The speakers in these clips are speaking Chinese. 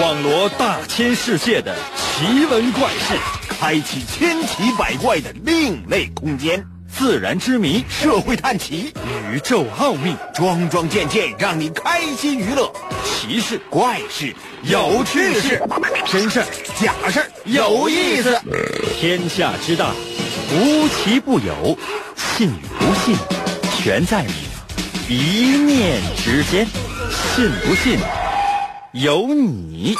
网罗大千世界的奇闻怪事，开启千奇百怪的另类空间。自然之谜，社会探奇，宇宙奥秘，桩桩件件让你开心娱乐。奇事、怪事、有趣事，真事儿、假事儿，有意思。天下之大，无奇不有，信与不信，全在你一念之间。信不信？有你。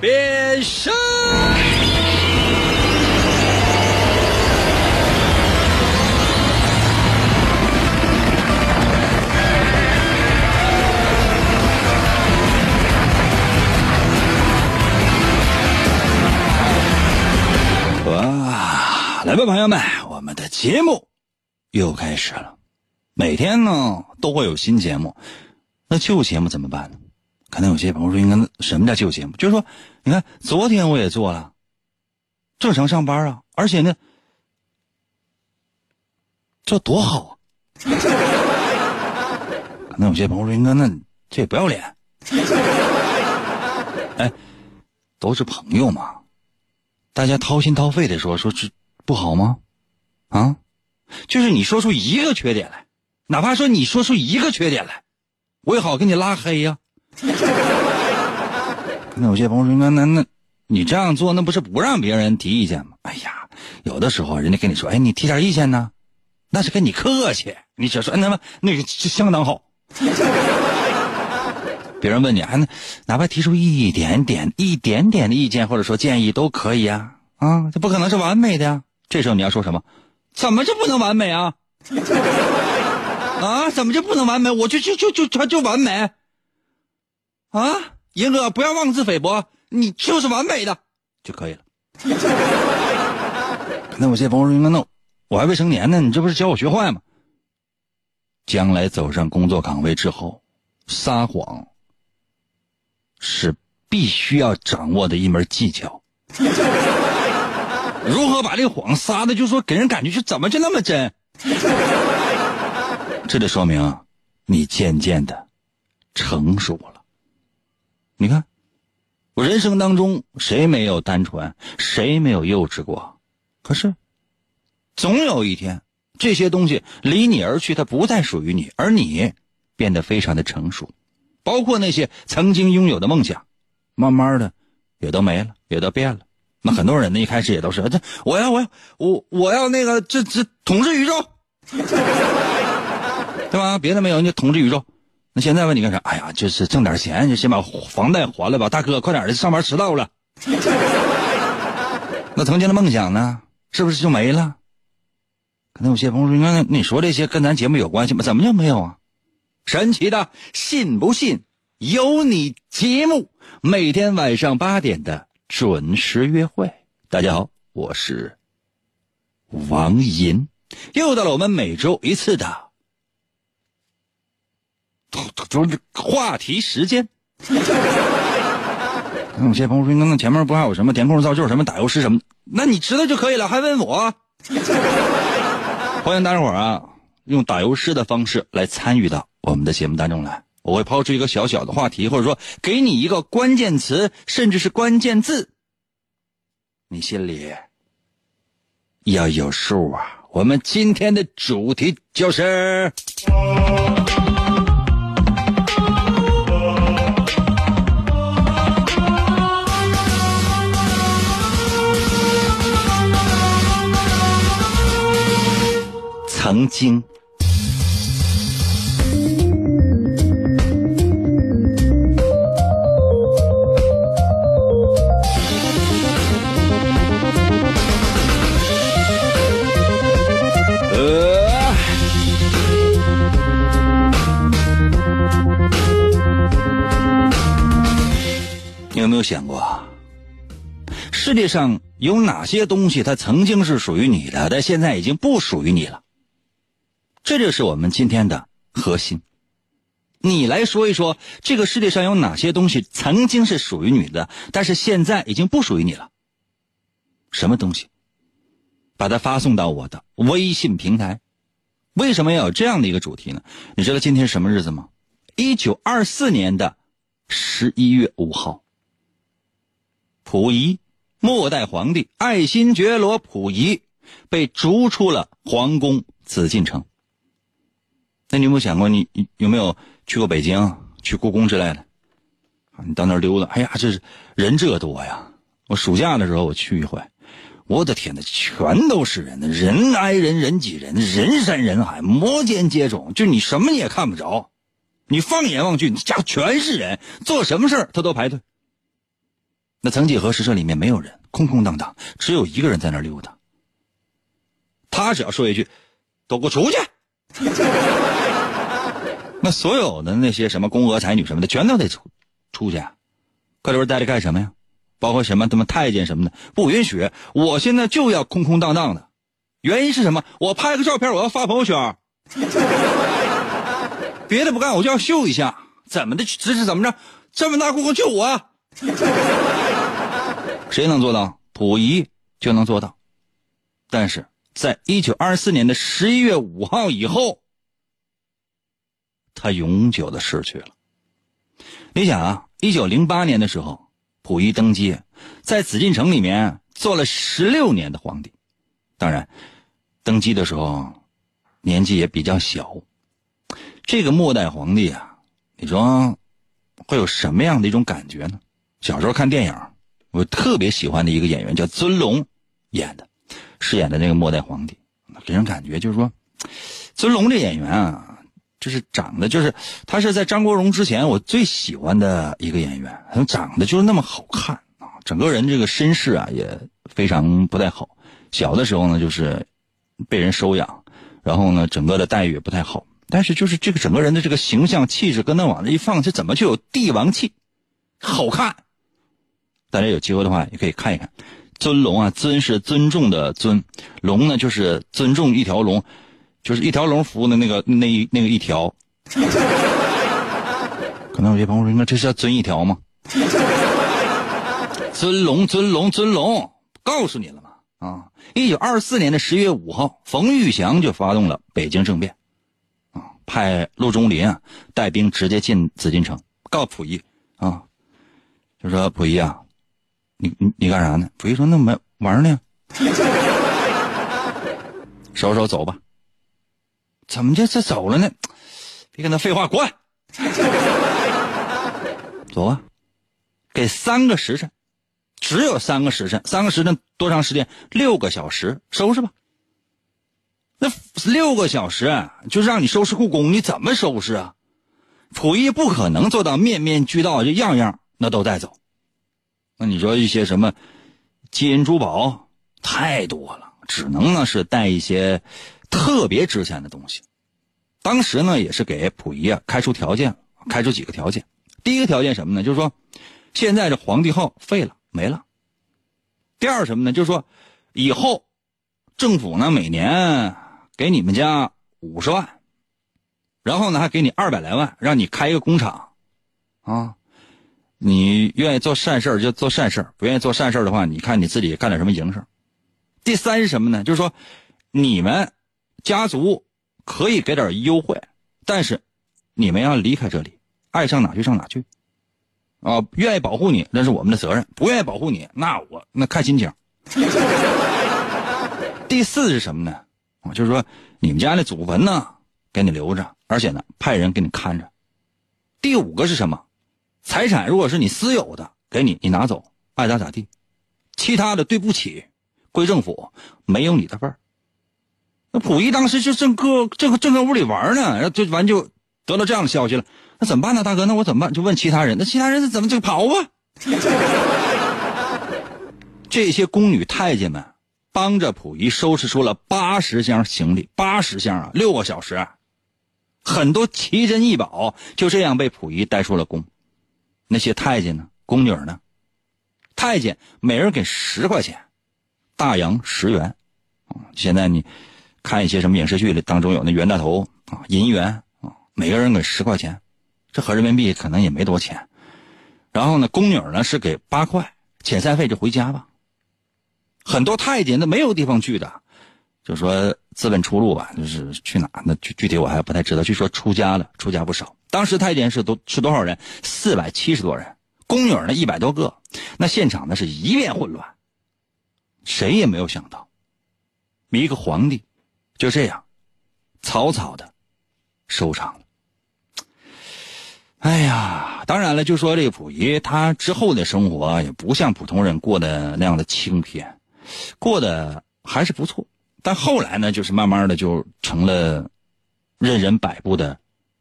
变身。来吧，朋友们，我们的节目又开始了。每天呢都会有新节目，那旧节目怎么办呢？可能有些朋友说，应该什么叫旧节目？就是说，你看昨天我也做了，正常上班啊，而且呢，这多好啊！可能有些朋友说，应该那这也不要脸。哎，都是朋友嘛，大家掏心掏肺的说这。不好吗？啊，就是你说出一个缺点来，哪怕说你说出一个缺点来，我也好给你拉黑呀。那有些朋友说，那你这样做，那不是不让别人提意见吗？哎呀，有的时候人家跟你说，哎，你提点意见呢，那是跟你客气，你只说，那个相当好。别人问你，哪怕提出一点点的意见或者说建议都可以呀，啊，这不可能是完美的呀。这时候你要说什么？怎么就不能完美啊？啊，怎么就不能完美？我就完美啊！银哥，不要妄自菲薄，你就是完美的就可以了。那我这朋友说，那我还未成年呢，你这不是教我学坏吗？将来走上工作岗位之后，撒谎是必须要掌握的一门技巧。如何把这谎撒的，就说给人感觉就怎么就那么真？这就说明啊，你渐渐的成熟了。你看，我人生当中谁没有单纯，谁没有幼稚过？可是，总有一天，这些东西离你而去，它不再属于你，而你变得非常的成熟，包括那些曾经拥有的梦想，慢慢的也都没了，也都变了。那很多人呢，一开始也都是，我要这统治宇宙，对吧？别的没有，你就统治宇宙。那现在问你干啥？哎呀，就是挣点钱，就先把房贷还了吧，大哥，快点的，上班迟到了。那曾经的梦想呢，是不是就没了？可能有些朋友说，你说这些跟咱节目有关系吗？怎么就没有啊？神奇的，信不信由你节目，每天晚上8点的准时约会。大家好，我是王银，又到了我们每周一次的话题时间。有些朋友说，那前面不还有什么填空造句、什么打油诗什么，那你知道就可以了，还问我？欢迎大家伙啊，用打油诗的方式来参与到我们的节目当中来。我会抛出一个小小的话题，或者说给你一个关键词，甚至是关键字，你心里要有数啊。我们今天的主题就是曾经。有没有想过，世界上有哪些东西它曾经是属于你的，但现在已经不属于你了？这就是我们今天的核心。你来说一说，这个世界上有哪些东西曾经是属于你的，但是现在已经不属于你了？什么东西？把它发送到我的微信平台。为什么要有这样的一个主题呢？你知道今天是什么日子吗？1924年的11月5号。溥仪，末代皇帝爱新觉罗溥仪被逐出了皇宫紫禁城。那你有没有想过，你有没有去过北京，去故宫之类的？你到那儿溜达，哎呀，这人这多呀！我暑假的时候我去一回，我的天哪，全都是人，人挨人，人挤人，人山人海，摩肩接踵，就你什么也看不着。你放眼望去，你家全是人，做什么事儿他都排队。那曾几何时，这里面没有人，空空荡荡，只有一个人在那儿溜达。他只要说一句，都给我出去！那所有的那些什么宫娥才女什么的全都得出去啊，搁里边待着干什么呀？包括什么他们太监什么的不允许，我现在就要空空荡荡的。原因是什么？我拍个照片我要发朋友圈。别的不干，我就要秀一下，怎么的，这是怎么着，这么大故宫就我。谁能做到？溥仪就能做到。但是在1924年的11月5号以后，他永久的逝去了。你想啊，1908年的时候溥仪登基，在紫禁城里面做了16年的皇帝。当然登基的时候年纪也比较小。这个末代皇帝啊，你说会有什么样的一种感觉呢？小时候看电影，我特别喜欢的一个演员叫尊龙演的，饰演的那个末代皇帝，给人感觉就是说，尊龙这演员啊，就是长得就是他是在张国荣之前我最喜欢的一个演员，他长得就是那么好看啊，整个人这个身世啊也非常不太好。小的时候呢就是被人收养，然后呢整个的待遇也不太好，但是就是这个整个人的这个形象气质跟那往那一放，这怎么就有帝王气，好看。大家有机会的话也可以看一看。尊龙啊，尊是尊重的尊，龙呢就是尊重一条龙，就是一条龙服务的那个一条。可能有些朋友说，那这是要尊一条吗？尊龙，尊龙，尊龙，告诉你了吗？啊， 1924年的10月5号，冯玉祥就发动了北京政变，啊，派陆中林啊带兵直接进紫禁城，告溥仪啊，就说溥仪啊。你干啥呢？溥仪说：“那没玩呢，收收走吧。”怎么这走了呢？别跟他废话，滚！走啊！给3个时辰，只有3个时辰，3个时辰多长时间？6个小时，收拾吧。那6个小时啊，就让你收拾故宫，你怎么收拾啊？溥仪不可能做到面面俱到，就样样那都带走。那你说一些什么金银珠宝太多了，只能呢是带一些特别值钱的东西。当时呢也是给溥仪啊开出条件，开出几个条件。第一个条件什么呢？就是说现在这皇帝号废了，没了。第二什么呢？就是说以后政府呢每年给你们家50万，然后呢还给你200来万，让你开一个工厂啊。你愿意做善事就做善事，不愿意做善事的话，你看你自己干点什么营生。第三是什么呢？就是说你们家族可以给点优惠，但是你们要离开这里，爱上哪去上哪去啊！愿意保护你那是我们的责任，不愿意保护你那我那看心情。第四是什么呢？就是说你们家那祖坟呢给你留着，而且呢派人给你看着。第五个是什么？财产如果是你私有的，给你拿走，爱咋咋地，其他的对不起，归政府，没有你的份儿。那溥仪当时就正搁屋里玩呢，然后就完就得到这样的消息了，那怎么办呢？大哥，那我怎么办？就问其他人，那其他人怎么就跑吧？这些宫女太监们帮着溥仪收拾出了80箱行李，80箱啊，6个小时啊，很多奇珍异宝就这样被溥仪带出了宫。那些太监呢，宫女呢，太监每人给10块钱，大洋10元。现在你看一些什么影视剧里当中有那袁大头啊，银元啊，每个人给10块钱，这合人民币可能也没多钱。然后呢，宫女呢是给8块，遣散费就回家吧。很多太监那没有地方去的，就说自问出路吧，就是去哪？那具体我还不太知道。据说出家了，出家不少。当时太监是多少人？470多人，宫女呢100多个，那现场呢是一片混乱，谁也没有想到，一个皇帝就这样草草的收场了。哎呀，当然了，就说这溥仪他之后的生活也不像普通人过的那样的清贫，过得还是不错。但后来呢，就是慢慢的就成了任人摆布的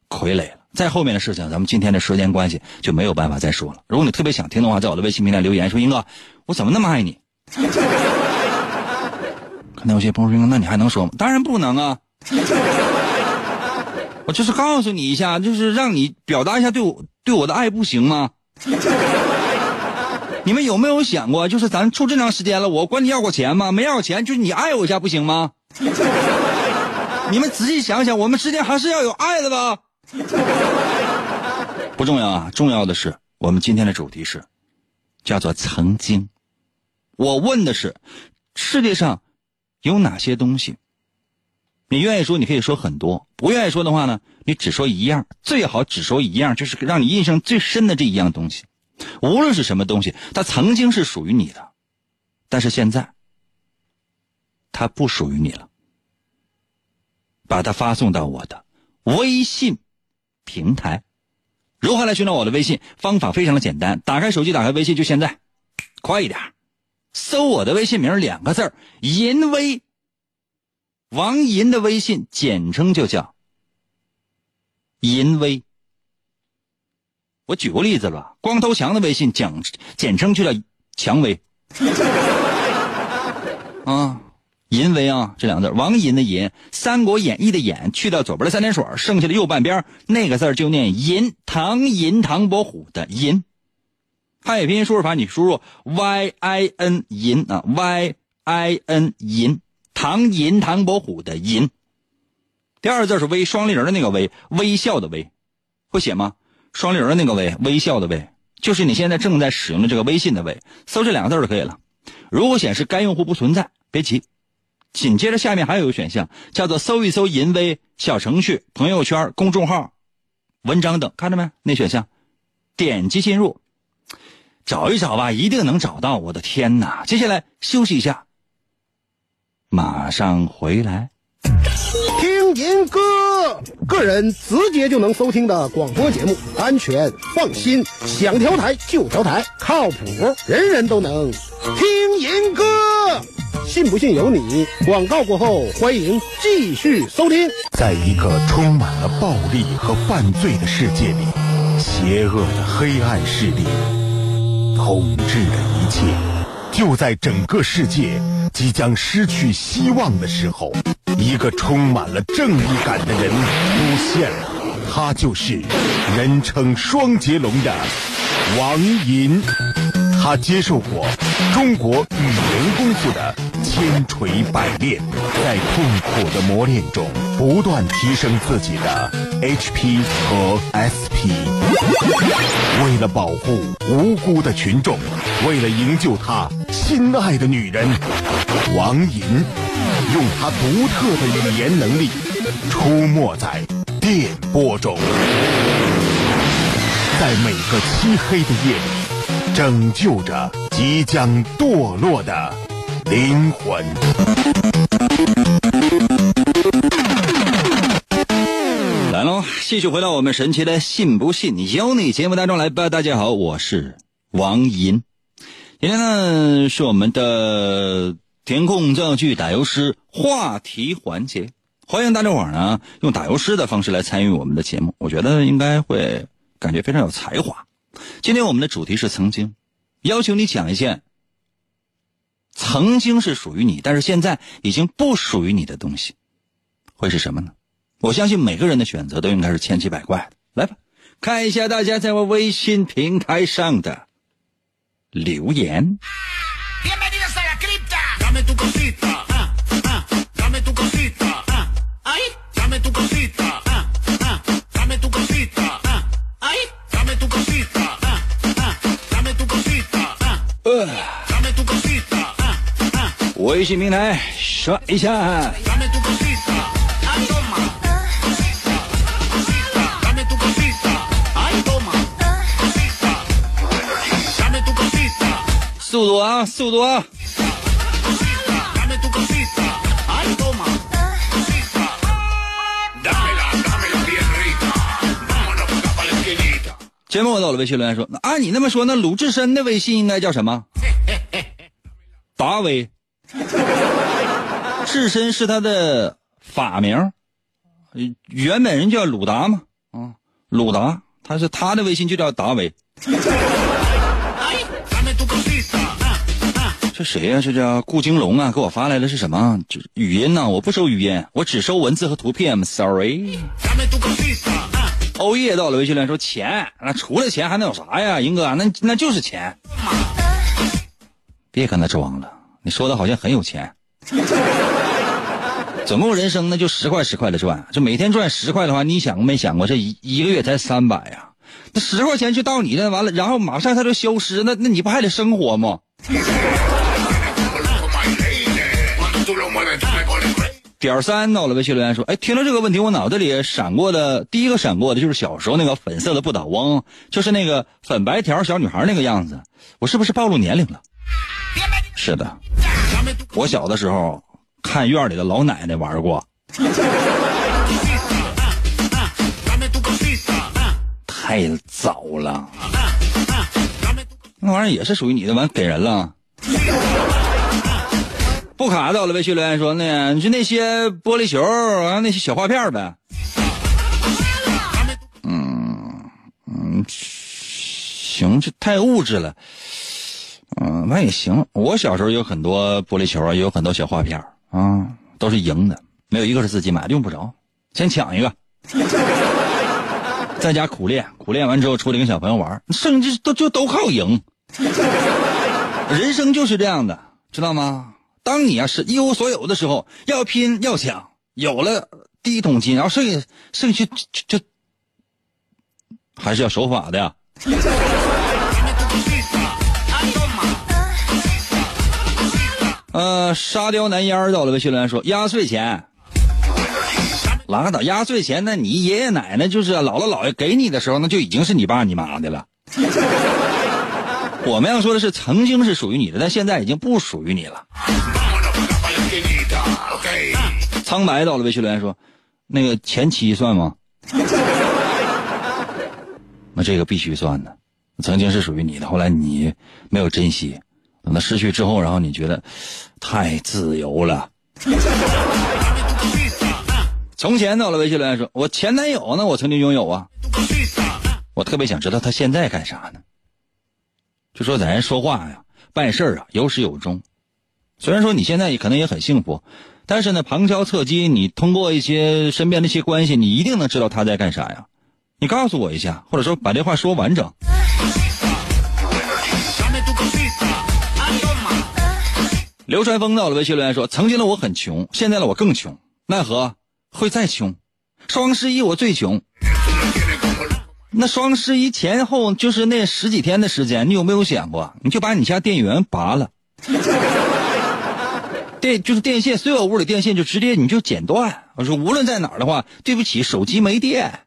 傀儡了。再后面的事情，咱们今天的时间关系就没有办法再说了。如果你特别想听的话，在我的微信平台留言说：“英哥，我怎么那么爱你？”可能有些朋友说：“那你还能说吗？”当然不能啊！我就是告诉你一下，就是让你表达一下对我的爱，不行吗？你们有没有想过，就是咱处这长时间了，我管你要过钱吗？没要过钱，就是你爱我一下不行吗？你们仔细想想，我们之间还是要有爱的吧？不重要啊，重要的是我们今天的主题是叫做曾经。我问的是世界上有哪些东西，你愿意说你可以说很多，不愿意说的话呢，你只说一样，最好只说一样，就是让你印象最深的这一样东西。无论是什么东西，它曾经是属于你的，但是现在它不属于你了。把它发送到我的微信平台。如何来寻找我的微信？方法非常的简单，打开手机，打开微信，就现在，快一点搜我的微信名，2个字，银威，王银的微信，简称就叫银威。我举个例子吧，光头强的微信简称去了蔷薇啊，银薇啊，这2个字，王银的银，三国演义的演，去掉左边的3点水，剩下的右半边那个字就念银，唐伯虎的银。汉语拼音输入法，你输入 YIN 银啊 ，YIN 银，唐伯虎的银。第2个字是微，双立人的那个微，微笑的微，会写吗？双立人的那个微，微笑的微，就是你现在正在使用的这个微信的微，搜这2个字就可以了。如果显示该用户不存在，别急，紧接着下面还有一个选项叫做搜一搜银微小程序、朋友圈、公众号、文章等，看着没？那选项点击进入，找一找吧，一定能找到。我的天哪！接下来休息一下，马上回来。听银哥个人直接就能收听的广播节目，安全放心，想调台就调台，靠谱，人人都能听银哥，信不信由你。广告过后欢迎继续收听。在一个充满了暴力和犯罪的世界里，邪恶的黑暗势力统治着一切。就在整个世界即将失去希望的时候，一个充满了正义感的人出现了，他就是人称双截龙的王银。他接受过中国语言功夫的千锤百炼，在痛苦的磨练中不断提升自己的 HP 和 SP。为了保护无辜的群众，为了营救他心爱的女人，王银用他独特的语言能力出没在电波中。在每个漆黑的夜里，拯救着即将堕落的灵魂。来喽，继续回到我们神奇的信不信由你节目当中来吧。大家好，我是王银。今天呢是我们的填空造句打油诗话题环节，欢迎大家伙呢用打油诗的方式来参与我们的节目，我觉得应该会感觉非常有才华。今天我们的主题是曾经，要求你讲一件曾经是属于你但是现在已经不属于你的东西，会是什么呢？我相信每个人的选择都应该是千奇百怪的。来吧，看一下大家在我微信平台上的留言。微信平台刷一下。速度啊，速度啊！节目我到了，微信留言说：“按、你那么说，那鲁智深的微信应该叫什么？达威，智深是他的法名，原本人叫鲁达嘛，啊，鲁达，他的微信就叫达威。这谁呀、这叫顾金龙啊，给我发来的是什么？这语音呢、我不收语音，我只收文字和图片。I'm sorry。”欧耶到了微信来说钱，那除了钱还能有啥呀？银哥，那就是钱。别跟他装了，你说的好像很有钱。总共人生那就10块10块的赚，就每天赚10块的话，你想过没想过这一个月才300呀？那10块钱就到你这完了，然后马上他就消失，那你不还得生活吗？点3到了微信留言说，哎，听到这个问题，我脑袋里闪过的第一个闪过的就是小时候那个粉色的不倒翁，就是那个粉白条小女孩那个样子，我是不是暴露年龄了？是的，我小的时候看院里的老奶奶玩过，太早了，那玩意儿也是属于你的，完给人了。不卡到了微信留言说呢，你就那些玻璃球啊，那些小画片呗。行，这太物质了。那也行。我小时候有很多玻璃球啊，也有很多小画片啊，都是赢的，没有一个是自己买的，用不着，先抢一个。在家苦练，苦练完之后出来跟小朋友玩，甚至都靠赢。人生就是这样的，知道吗？当你是一无所有的时候，要拼要抢，有了第一桶金，然后剩下就还是要守法的呀。沙雕男烟到了微信来说，压岁钱拉倒，压岁钱那你爷爷奶奶就是姥姥姥爷给你的时候，那就已经是你爸你妈的了。我们要说的是曾经是属于你的，但现在已经不属于你了。苍白到了微信留言说，那个前妻算吗？那这个必须算的，曾经是属于你的，后来你没有珍惜，等到失去之后，然后你觉得太自由了。从前到了微信留言说，我前男友呢，我曾经拥有啊，我特别想知道他现在干啥呢，就说咱说话呀，办事啊，有始有终。虽然说你现在也可能也很幸福，但是呢，旁敲侧击，你通过一些身边的一些关系，你一定能知道他在干啥呀。你告诉我一下，或者说把这话说完整。刘传峰到了微信留言说，曾经的我很穷，现在的我更穷，奈何会再穷，双11我最穷。那双11前后就是那10几天的时间，你有没有想过，你就把你家电源拔了，就是电线，所有屋里电线就直接你就剪断。我说无论在哪儿的话，对不起，手机没电。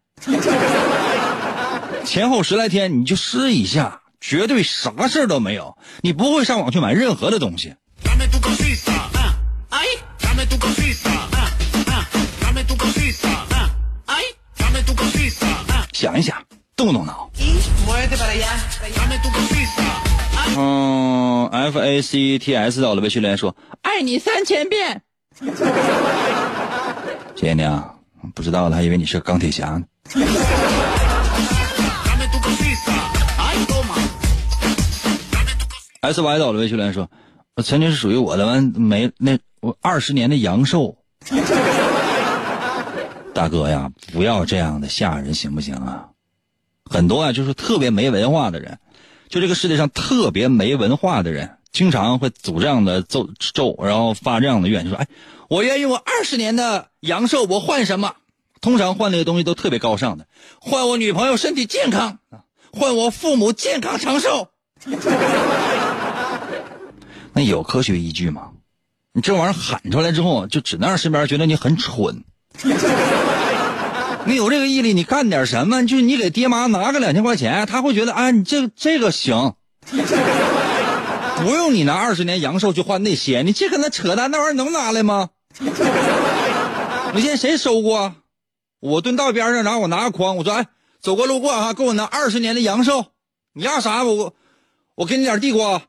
前后10来天你就试一下，绝对啥事都没有，你不会上网去买任何的东西。想一想，动动脑。FACTS 到了微信留言说，爱你3000遍。谢谢你啊，不知道了还以为你是个钢铁侠呢。SY 到了微信留言说，我曾经是属于我的，没那我20年的阳寿。大哥呀，不要这样的吓人行不行啊？很多啊，就是特别没文化的人，就这个世界上特别没文化的人，经常会诅这样的咒，然后发这样的愿，就说哎，我愿意我20年的阳寿，我换什么？通常换那个东西都特别高尚的，换我女朋友身体健康，换我父母健康长寿。那有科学依据吗？你这玩意儿喊出来之后，就只能让身边觉得你很蠢。你有这个毅力，你干点什么？就你给爹妈拿个2000块钱，他会觉得啊，你这个行。不用你拿20年阳寿去换那些，你这跟他扯淡，那玩意儿能拿来吗？你现在谁收过？我蹲道边上，然后我拿个筐，我说哎，走过路过啊，给我拿20年的阳寿，你要啥我给你点地瓜。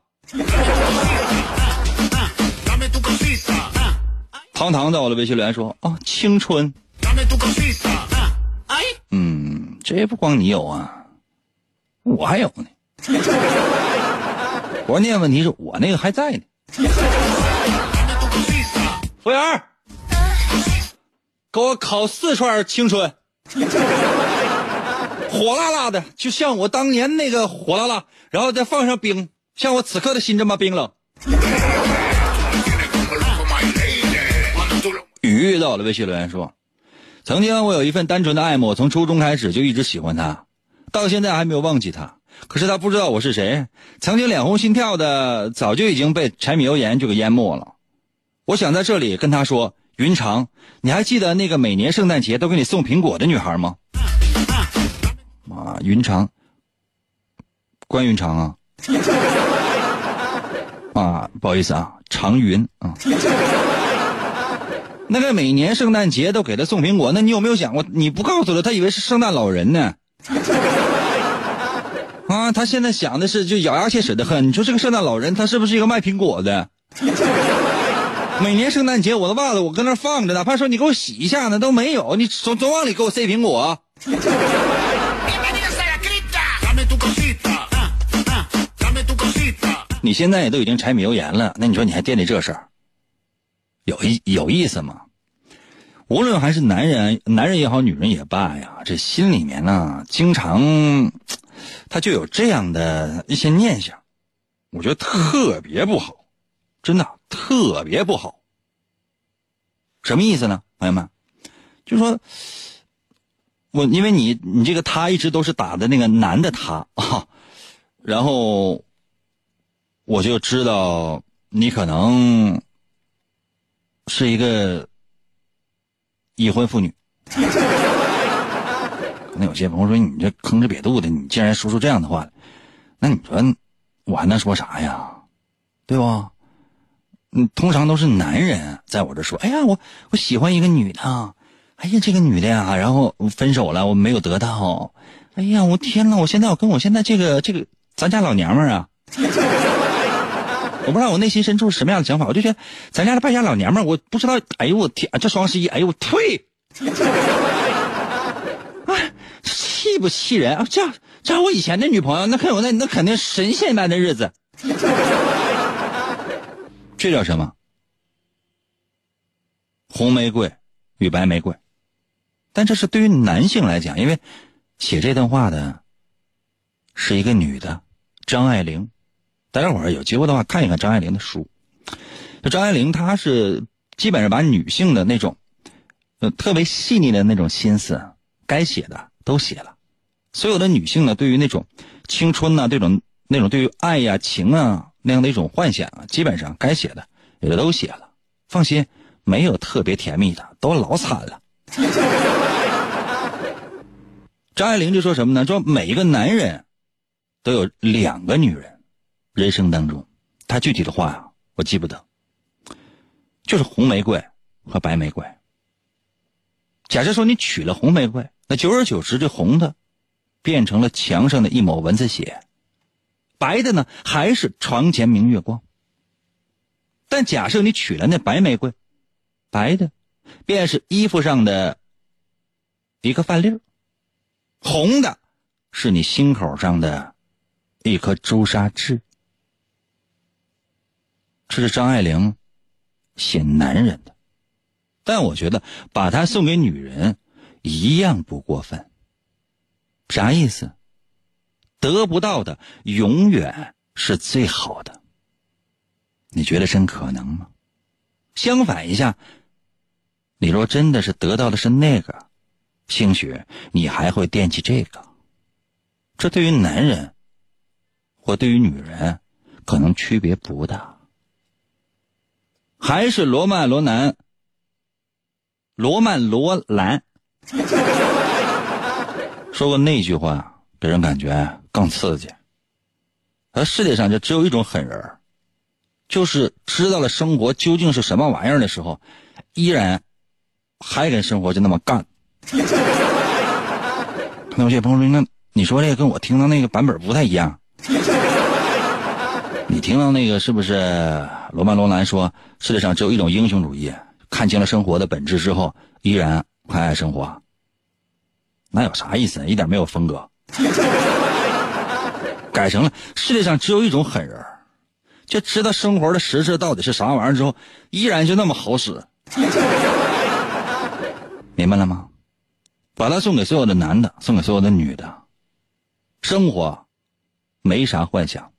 堂堂在我的微信留言说啊，青春。嗯，这也不光你有啊，我还有呢。关键问题是我那个还在呢。服务员，给我烤4串青春，火辣辣的，就像我当年那个火辣辣，然后再放上冰，像我此刻的心这么冰冷。雨到了微信留言说，曾经我有一份单纯的爱慕，从初中开始就一直喜欢他，到现在还没有忘记他。可是他不知道我是谁，曾经脸红心跳的，早就已经被柴米油盐就给淹没了。我想在这里跟他说，云长，你还记得那个每年圣诞节都给你送苹果的女孩吗？啊，云长，关云长啊，啊，不好意思啊，常云啊。那个每年圣诞节都给他送苹果，那你有没有想过，你不告诉他，他以为是圣诞老人呢？啊，他现在想的是就咬牙切齿的恨。你说这个圣诞老人，他是不是一个卖苹果的？每年圣诞节我的袜子我跟那放着，哪怕说你给我洗一下呢，都没有，你总往里给我塞苹果。你现在也都已经柴米油盐了，那你说你还惦记这事儿？有意思吗？无论还是男人也好，女人也罢呀，这心里面呢，经常他就有这样的一些念想，我觉得特别不好，真的特别不好。什么意思呢，朋友们？就说因为你这个他一直都是打的那个男的他啊，然后我就知道你可能是一个已婚妇女。可能有些朋友说，你这吭哧瘪肚的，你竟然说出这样的话，那你说我还能说啥呀？对吧？通常都是男人在我这说，哎呀，我喜欢一个女的，哎呀，这个女的呀，然后分手了，我没有得到，哎呀，我天哪，我现在这个咱家老娘们儿啊。我不知道我内心深处是什么样的想法，我就觉得咱家的败家老娘们儿，我不知道，哎呦我天，这双11，哎呦我退，啊，气不气人啊！这样我以前的女朋友，那肯定神仙般的日子，这叫什么？红玫瑰与白玫瑰。但这是对于男性来讲，因为写这段话的是一个女的，张爱玲。待会儿有机会的话看一看张爱玲的书。就张爱玲她是基本上把女性的那种特别细腻的那种心思该写的都写了。所有的女性呢，对于那种青春啊，那种对于爱呀、情啊那样的一种幻想啊，基本上该写的也都写了。放心，没有特别甜蜜的，都老惨了。张爱玲就说什么呢？说每一个男人都有2个女人。人生当中，他具体的话啊，我记不得，就是红玫瑰和白玫瑰。假设说你娶了红玫瑰，那久而久之，这红的变成了墙上的一抹蚊子血，白的呢还是床前明月光。但假设你娶了那白玫瑰，白的便是衣服上的一个饭粒儿，红的是你心口上的一颗朱砂痣。这是张爱玲写男人的，但我觉得把它送给女人一样不过分。啥意思？得不到的永远是最好的，你觉得真可能吗？相反一下，你若真的是得到的是那个，兴许你还会惦记这个。这对于男人或对于女人可能区别不大。还是罗曼罗兰说过那句话给人感觉更刺激。而世界上就只有一种狠人，就是知道了生活究竟是什么玩意儿的时候，依然还跟生活就那么干。那有些朋友说，那你说这个跟我听到那个版本不太一样。你听到那个是不是罗曼·罗兰说世界上只有一种英雄主义，看清了生活的本质之后依然还爱生活？那有啥意思？一点没有风格。改成了世界上只有一种狠人，就知道生活的实质到底是啥玩意儿之后依然就那么好使。明白了吗？把它送给所有的男的，送给所有的女的，生活没啥幻想，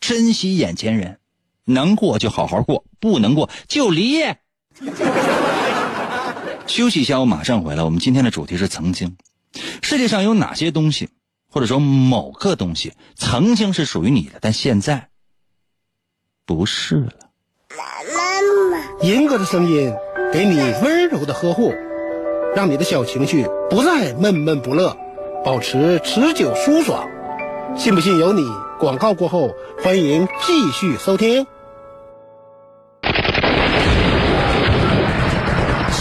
珍惜眼前人，能过就好好过，不能过就离业。休息一下，我马上回来。我们今天的主题是曾经，世界上有哪些东西，或者说某个东西曾经是属于你的，但现在不是了。银哥的声音给你温柔的呵护，让你的小情绪不再闷闷不乐，保持持久舒爽。信不信由你，广告过后欢迎继续收听。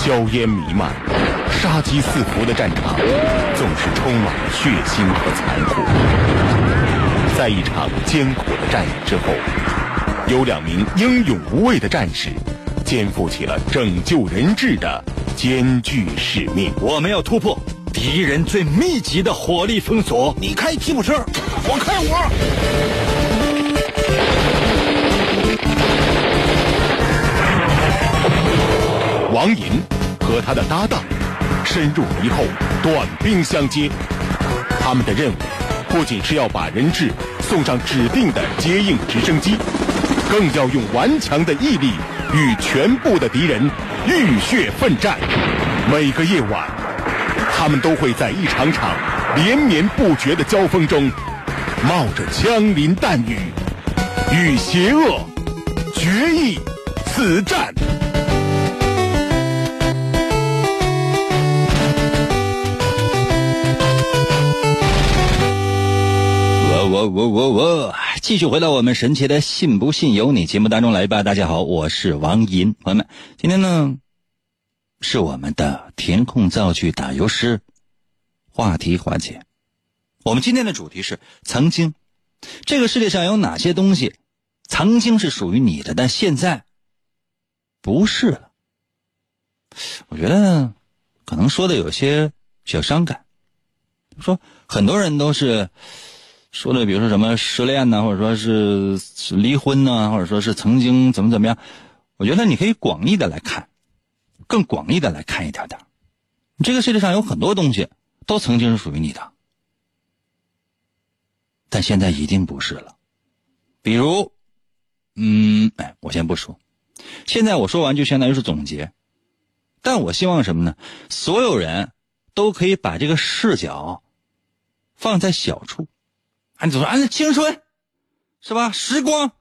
硝烟弥漫，杀机四伏的战场总是充满了血腥和残酷。在一场艰苦的战役之后，有两名英勇无畏的战士肩负起了拯救人质的艰巨使命。我们要突破敌人最密集的火力封锁。你开吉普车，我开我。王银和他的搭档深入敌后，短兵相接。他们的任务不仅是要把人质送上指定的接应直升机，更要用顽强的毅力与全部的敌人浴血奋战。每个夜晚，他们都会在一场场连绵不绝的交锋中，冒着枪林弹雨，与邪恶决一死战。继续回到我们神奇的信不信由你节目当中来吧。大家好，我是王银。朋友们，今天呢是我们的填空造句打油诗话题环节。我们今天的主题是曾经，这个世界上有哪些东西曾经是属于你的，但现在不是了。我觉得可能说的有些小伤感，说很多人都是说的，比如说什么失恋呢，或者说是离婚呢，或者说是曾经怎么怎么样。我觉得你可以广义的来看，更广义的来看一点点。这个世界上有很多东西都曾经是属于你的，但现在一定不是了。比如我先不说，现在我说完就相当于是总结。但我希望什么呢？所有人都可以把这个视角放在小处。你总说青春是吧，时光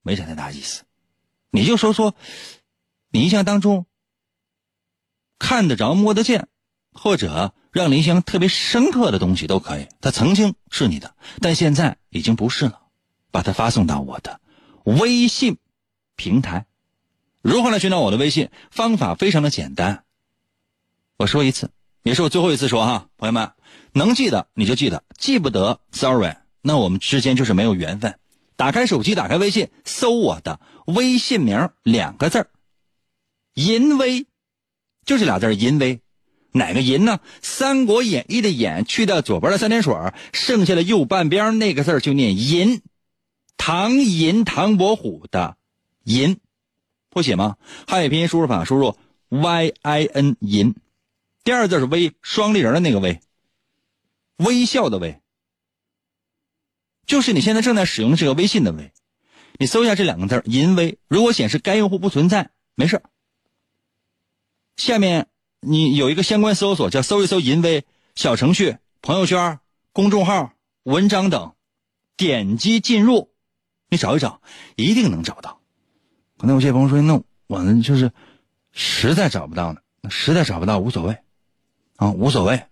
没啥太大意思。你就说你印象当中看得着摸得见，或者让你印象特别深刻的东西都可以，它曾经是你的，但现在已经不是了。把它发送到我的微信平台。如何来寻找我的微信？方法非常的简单，我说一次，也是我最后一次说哈，朋友们，能记得你就记得，记不得 sorry， 那我们之间就是没有缘分。打开手机，打开微信，搜我的微信名2个字，淫威，就是2字，淫威。哪个淫呢？三国演义的演去掉左边的3点水，剩下的右半边那个字就念淫，唐伯虎的淫，会写吗？汉语拼音输入法输入 yin 淫，第2字是微，双立人的那个微，微笑的微，就是你现在正在使用这个微信的微。你搜一下这2个字淫微，如果显示该用户不存在没事，下面你有一个相关搜索叫搜一搜淫微小程序、朋友圈、公众号、文章等，点击进入，你找一找一定能找到。可能有些朋友说，那完了就是实在找不到呢，实在找不到无所谓啊，无所谓，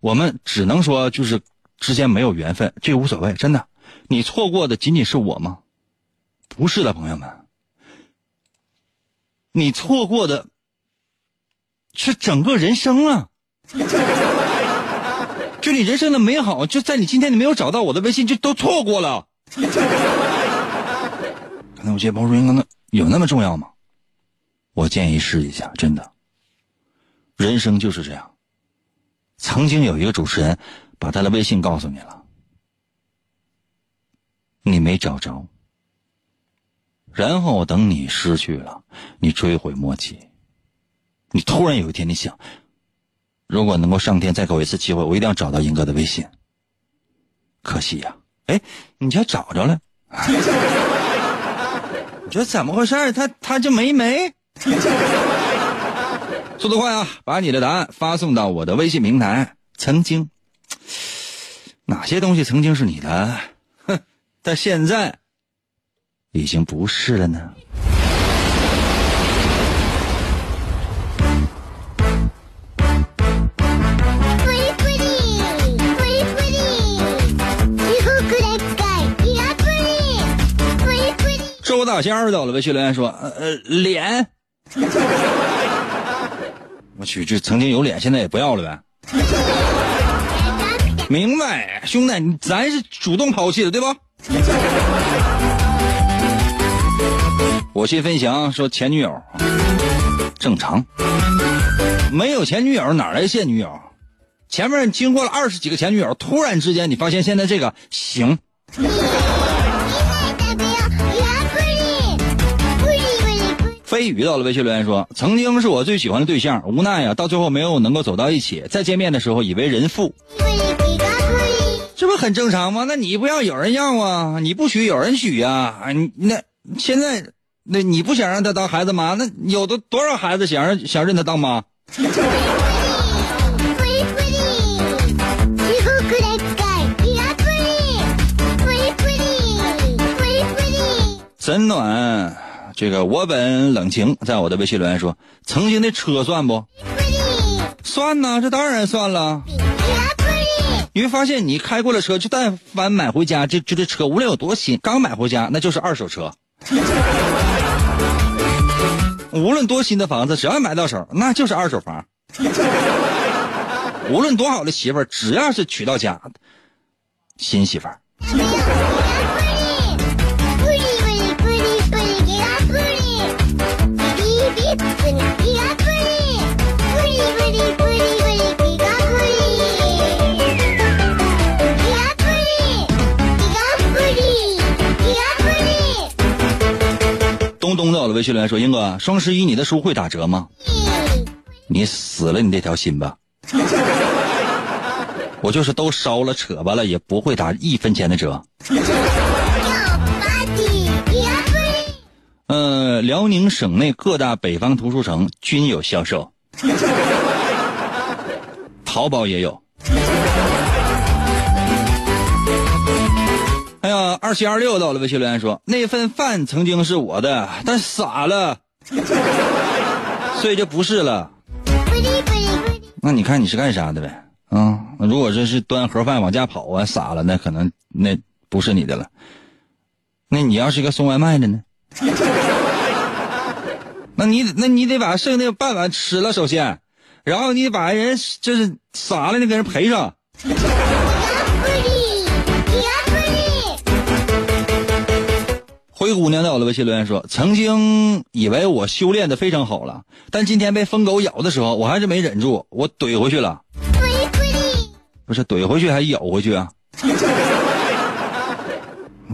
我们只能说就是之间没有缘分，这无所谓，真的。你错过的仅仅是我吗？不是的，朋友们，你错过的是整个人生啊。就你人生的美好，就在你今天你没有找到我的微信，就都错过了。刚才我接包叔，刚才有那么重要吗？我建议试一下，真的。人生就是这样。曾经有一个主持人把他的微信告诉你了，你没找着，然后等你失去了，你追悔莫及。你突然有一天你想，如果能够上天再给我一次机会，我一定要找到英哥的微信。可惜呀、啊，哎，你却找着了。你觉得怎么回事？他就没。速度快啊！把你的答案发送到我的微信平台。曾经，哪些东西曾经是你的，哼，但现在已经不是了呢？周大仙儿到了微信留言说：“脸。”我去，这曾经有脸，现在也不要了呗。明白，兄弟，咱是主动抛弃的，对吧？我去分享说前女友，正常。没有前女友，哪来现女友？前面经过了20几个前女友，突然之间你发现现在这个行。飞宇到了微信留言说，曾经是我最喜欢的对象，无奈啊，到最后没有能够走到一起，再见面的时候以为人父。这不很正常吗？那你不要有人要啊，你不许有人许啊，你那现在那你不想让他当孩子妈，那有的多少孩子想认他当妈。真暖。这个我本冷情在我的微信留言说，曾经的车算不算呢？这当然算了。你会发现你开过了车，就但凡买回家，就这车无论有多新，刚买回家那就是二手车。无论多新的房子，只要买到手那就是二手房。无论多好的媳妇儿，只要是娶到家，新媳妇儿。东到了微信留言说，英哥，双11你的书会打折吗？你死了你这条心吧。我就是都烧了扯巴了也不会打1分钱的折。辽宁省内各大北方图书城均有销售。淘宝也有。哎呀，2726到了微信留言说，那份饭曾经是我的，但洒了，所以这不是了。那你看你是干啥的呗？啊、嗯，如果这是端盒饭往家跑啊，洒了，那可能那不是你的了。那你要是个送外卖的呢？那你得把剩那半碗吃了首先，然后你把人就是洒了，你给人赔上。灰姑娘在我的微信留言说，曾经以为我修炼的非常好了，但今天被疯狗咬的时候，我还是没忍住，我怼回去了。不是怼回去还咬回去啊？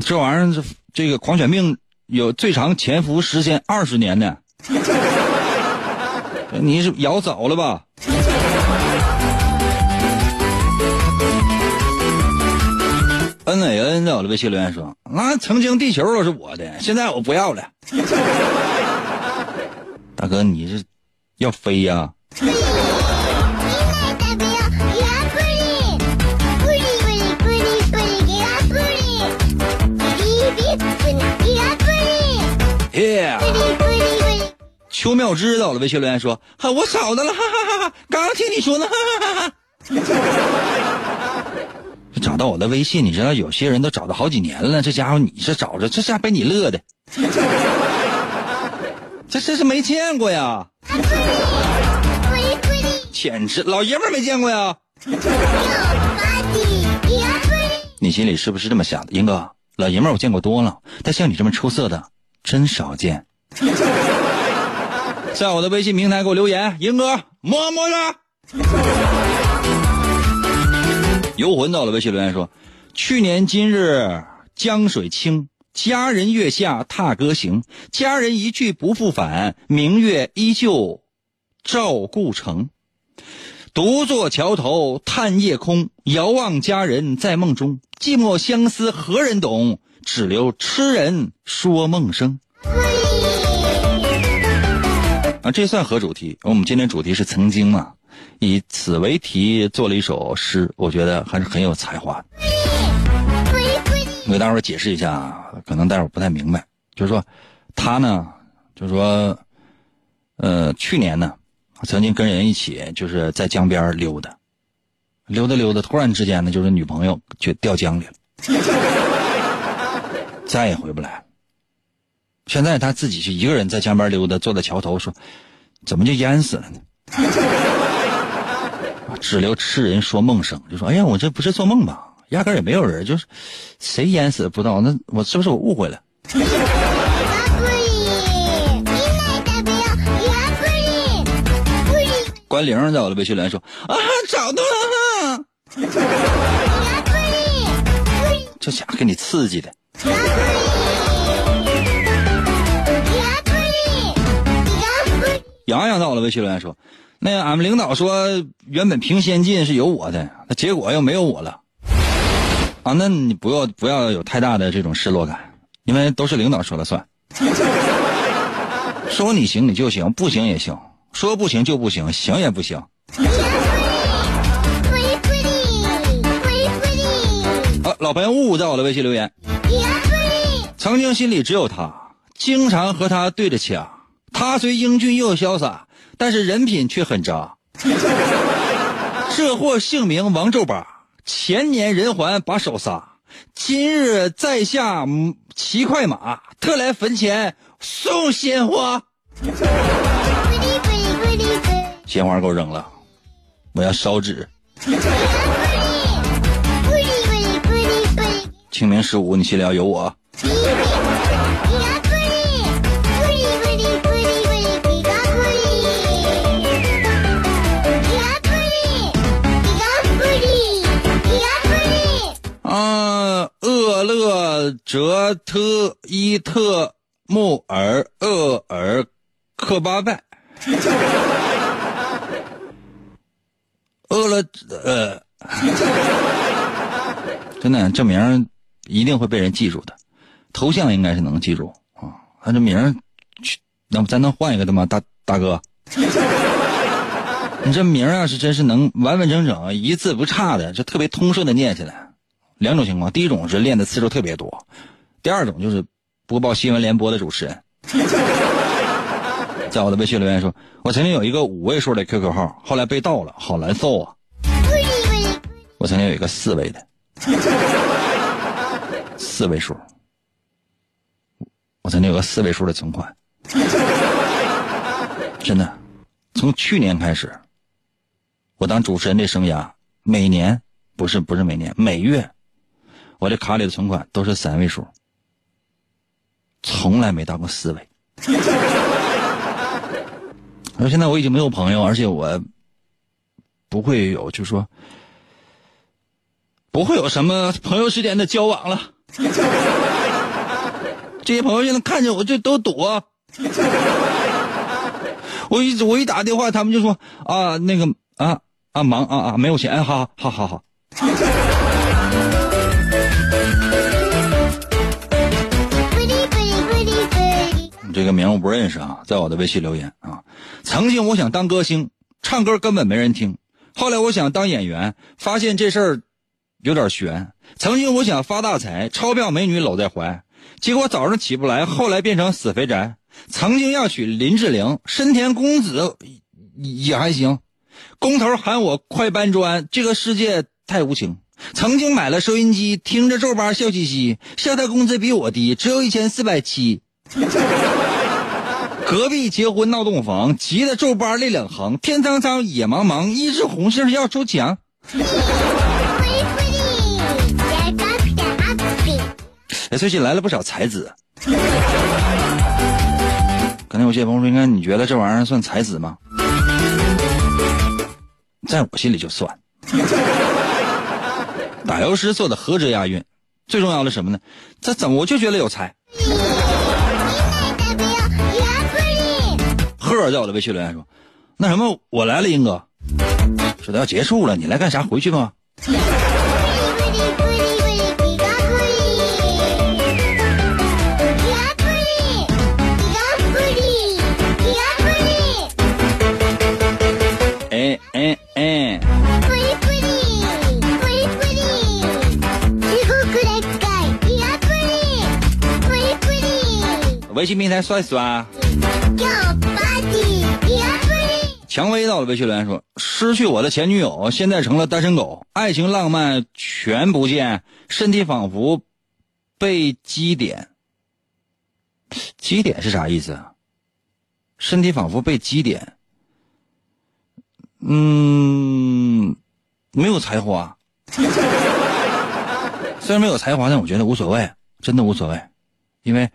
这玩意儿这个狂犬病有最长潜伏时间20年呢。你是咬早了吧？NAN 在我的微信留言说，那、啊、曾经地球都是我的，现在我不要了。大哥，你是要飞呀、啊？邱妙芝到了微信留言说：“哈，我嫂子了，哈哈哈哈！刚刚听你说呢，哈哈哈哈！”找到我的微信，你知道有些人都找到好几年了，这家伙你这找着，这下被你乐的，这真是没见过呀，简直老爷们儿没见过呀！你心里是不是这么想的？英哥，老爷们儿我见过多了，但像你这么出色的真少见。在我的微信平台给我留言，英哥摸摸着。游魂到了微信留言说，去年今日江水清，佳人月下踏歌行，佳人一去不复返，明月依旧照故城，独坐桥头叹夜空，遥望佳人在梦中，寂寞相思何人懂，只留痴人说梦声。啊，这算合主题。我们今天主题是曾经嘛，以此为题做了一首诗，我觉得还是很有才华。我给大伙解释一下，可能大伙不太明白，就是说他呢，就是说去年呢曾经跟人一起就是在江边溜达，突然之间呢就是女朋友就掉江里了，再也回不来了。现在他自己是一个人在江边溜达，坐在桥头说怎么就淹死了呢？只留痴人说梦声，就说哎呀我这不是做梦吧，压根也没有人，就是谁淹死不知道，那我是不是我误会了？关玲在我的微信里说啊，找到了！这家伙给你刺激的。洋洋在我的微信里说，那俺们领导说原本评先进是有我的，那结果又没有我了。啊，那你不要有太大的这种失落感，因为都是领导说了算。说你行你就行，不行也行。说不行就不行，行也不行。啊，老朋友雾在我的微信留言，曾经心里只有他，经常和他对着掐，他虽英俊又潇洒，但是人品却很渣。这货姓名王皱巴，前年人还把手撒，今日在下骑快马，特来坟前送鲜花。鲜花给我扔了，我要烧纸。清明15你心里要有我。厄勒哲特伊特穆尔厄尔克巴拜，真的这名一定会被人记住的，头像应该是能记住啊。他这名，那咱能换一个的吗？大哥，你这名要是真是能完完整整一字不差的，就特别通顺的念起来。两种情况，第一种是练的次数特别多，第二种就是播报新闻联播的主持人。在我的微信留言说，我曾经有一个5位数的 QQ 号，后来被盗了，好难受啊。我曾经有一个4位的，4位数，我曾经有个4位数的存款。真的，从去年开始，我当主持人的生涯，每年不是每年，每月。我这卡里的存款都是3位数，从来没到过4位。而现在我已经没有朋友，而且我不会有，就是说不会有什么朋友之间的交往了。这些朋友现在看见我就都躲。我一打电话，他们就说啊那个啊忙啊没有钱，哎好。这个名我不认识啊，在我的微信留言啊。曾经我想当歌星，唱歌根本没人听，后来我想当演员，发现这事儿有点悬。曾经我想发大财，钞票美女搂在怀，结果早上起不来，后来变成死肥宅。曾经要娶林志玲，深田恭子也还行。工头喊我快搬砖，这个世界太无情。曾经买了收音机，听着皱巴笑嘻嘻，笑他工资比我低，只有1470。隔壁结婚闹洞房，急得皱巴泪两行，天苍苍野茫茫，一枝红杏要出墙。最近来了不少才子。可能有些朋友说，应该你觉得这玩意儿算才子吗？在我心里就算。打油诗做的何止押韵，最重要的什么呢？这怎么我就觉得有才？赫尔叫我的微信留言说：“那什么，我来了，英哥，说要结束了，你来干啥？回去吧。”微信平台刷一刷。蔷薇到了微信留言说：“失去我的前女友，现在成了单身狗，爱情浪漫全不见，身体仿佛被基点。”基点是啥意思？身体仿佛被基点。没有才华。虽然没有才华，但我觉得无所谓，真的无所谓，因为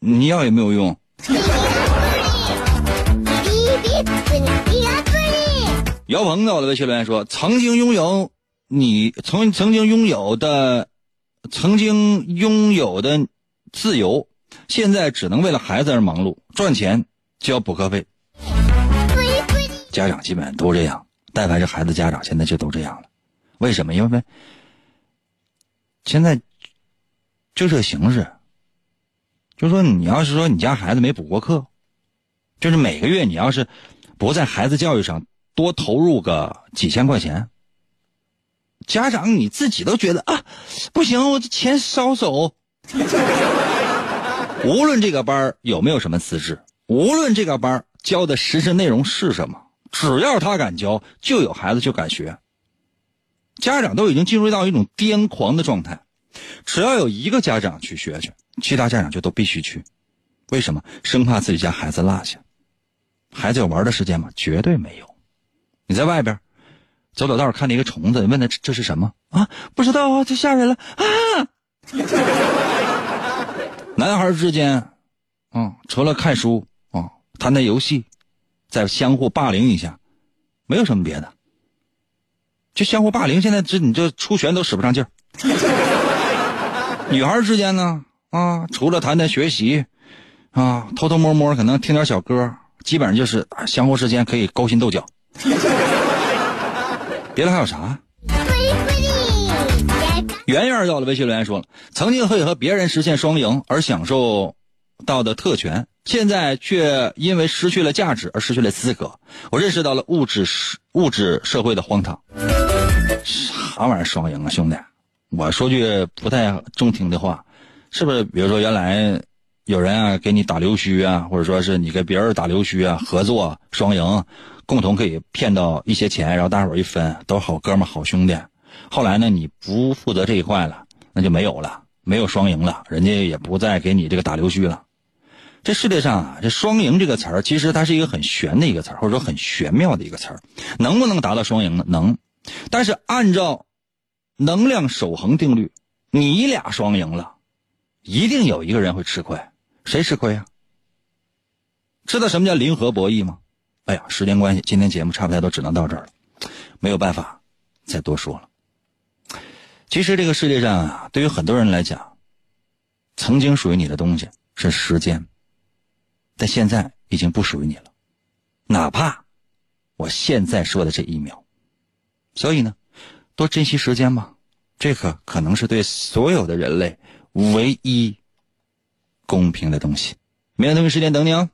你要也没有用。姚鹏在我的微信留言说：“曾经拥有的自由，现在只能为了孩子而忙碌，赚钱交补课费。”家长基本都这样，但凡是孩子家长现在就都这样了。为什么？因为现在就这形式。就说你要是说你家孩子没补过课，就是每个月你要是不在孩子教育上多投入个几千块钱，家长你自己都觉得啊，不行，我这钱烧手。无论这个班有没有什么资质，无论这个班教的实质内容是什么，只要他敢教，就有孩子就敢学。家长都已经进入到一种癫狂的状态，只要有一个家长去学去，其他家长就都必须去。为什么？生怕自己家孩子落下。孩子有玩的时间吗？绝对没有。你在外边走走道看着一个虫子，问他这是什么啊？不知道啊，这吓人了啊！男孩之间除了看书谈谈游戏，再相互霸凌一下，没有什么别的，就相互霸凌。现在你这出拳都使不上劲儿。女孩之间呢除了谈谈学习偷偷摸摸可能听点小歌，基本上就是相互之间可以勾心斗角。别的还有啥？圆圆到了微信留言说了：“曾经可以和别人实现双赢而享受到的特权，现在却因为失去了价值而失去了资格。我认识到了物质社会的荒唐。”啥玩意儿双赢啊，兄弟！我说句不太中听的话。是不是比如说原来有人给你打溜须啊，或者说是你跟别人打溜须啊，合作双赢，共同可以骗到一些钱，然后大伙一分，都好哥们好兄弟。后来呢你不负责这一块了，那就没有了，没有双赢了，人家也不再给你这个打溜须了。这世界上这双赢这个词儿，其实它是一个很玄的一个词儿，或者说很玄妙的一个词儿。能不能达到双赢呢？能。但是按照能量守恒定律，你俩双赢了，一定有一个人会吃亏。谁吃亏啊？知道什么叫零和博弈吗？哎呀，时间关系，今天节目差不多都只能到这儿了，没有办法再多说了。其实这个世界上对于很多人来讲，曾经属于你的东西是时间，但现在已经不属于你了，哪怕我现在说的这一秒。所以呢，多珍惜时间吧，这个可能是对所有的人类唯一公平的东西。明天同一时间等你哦。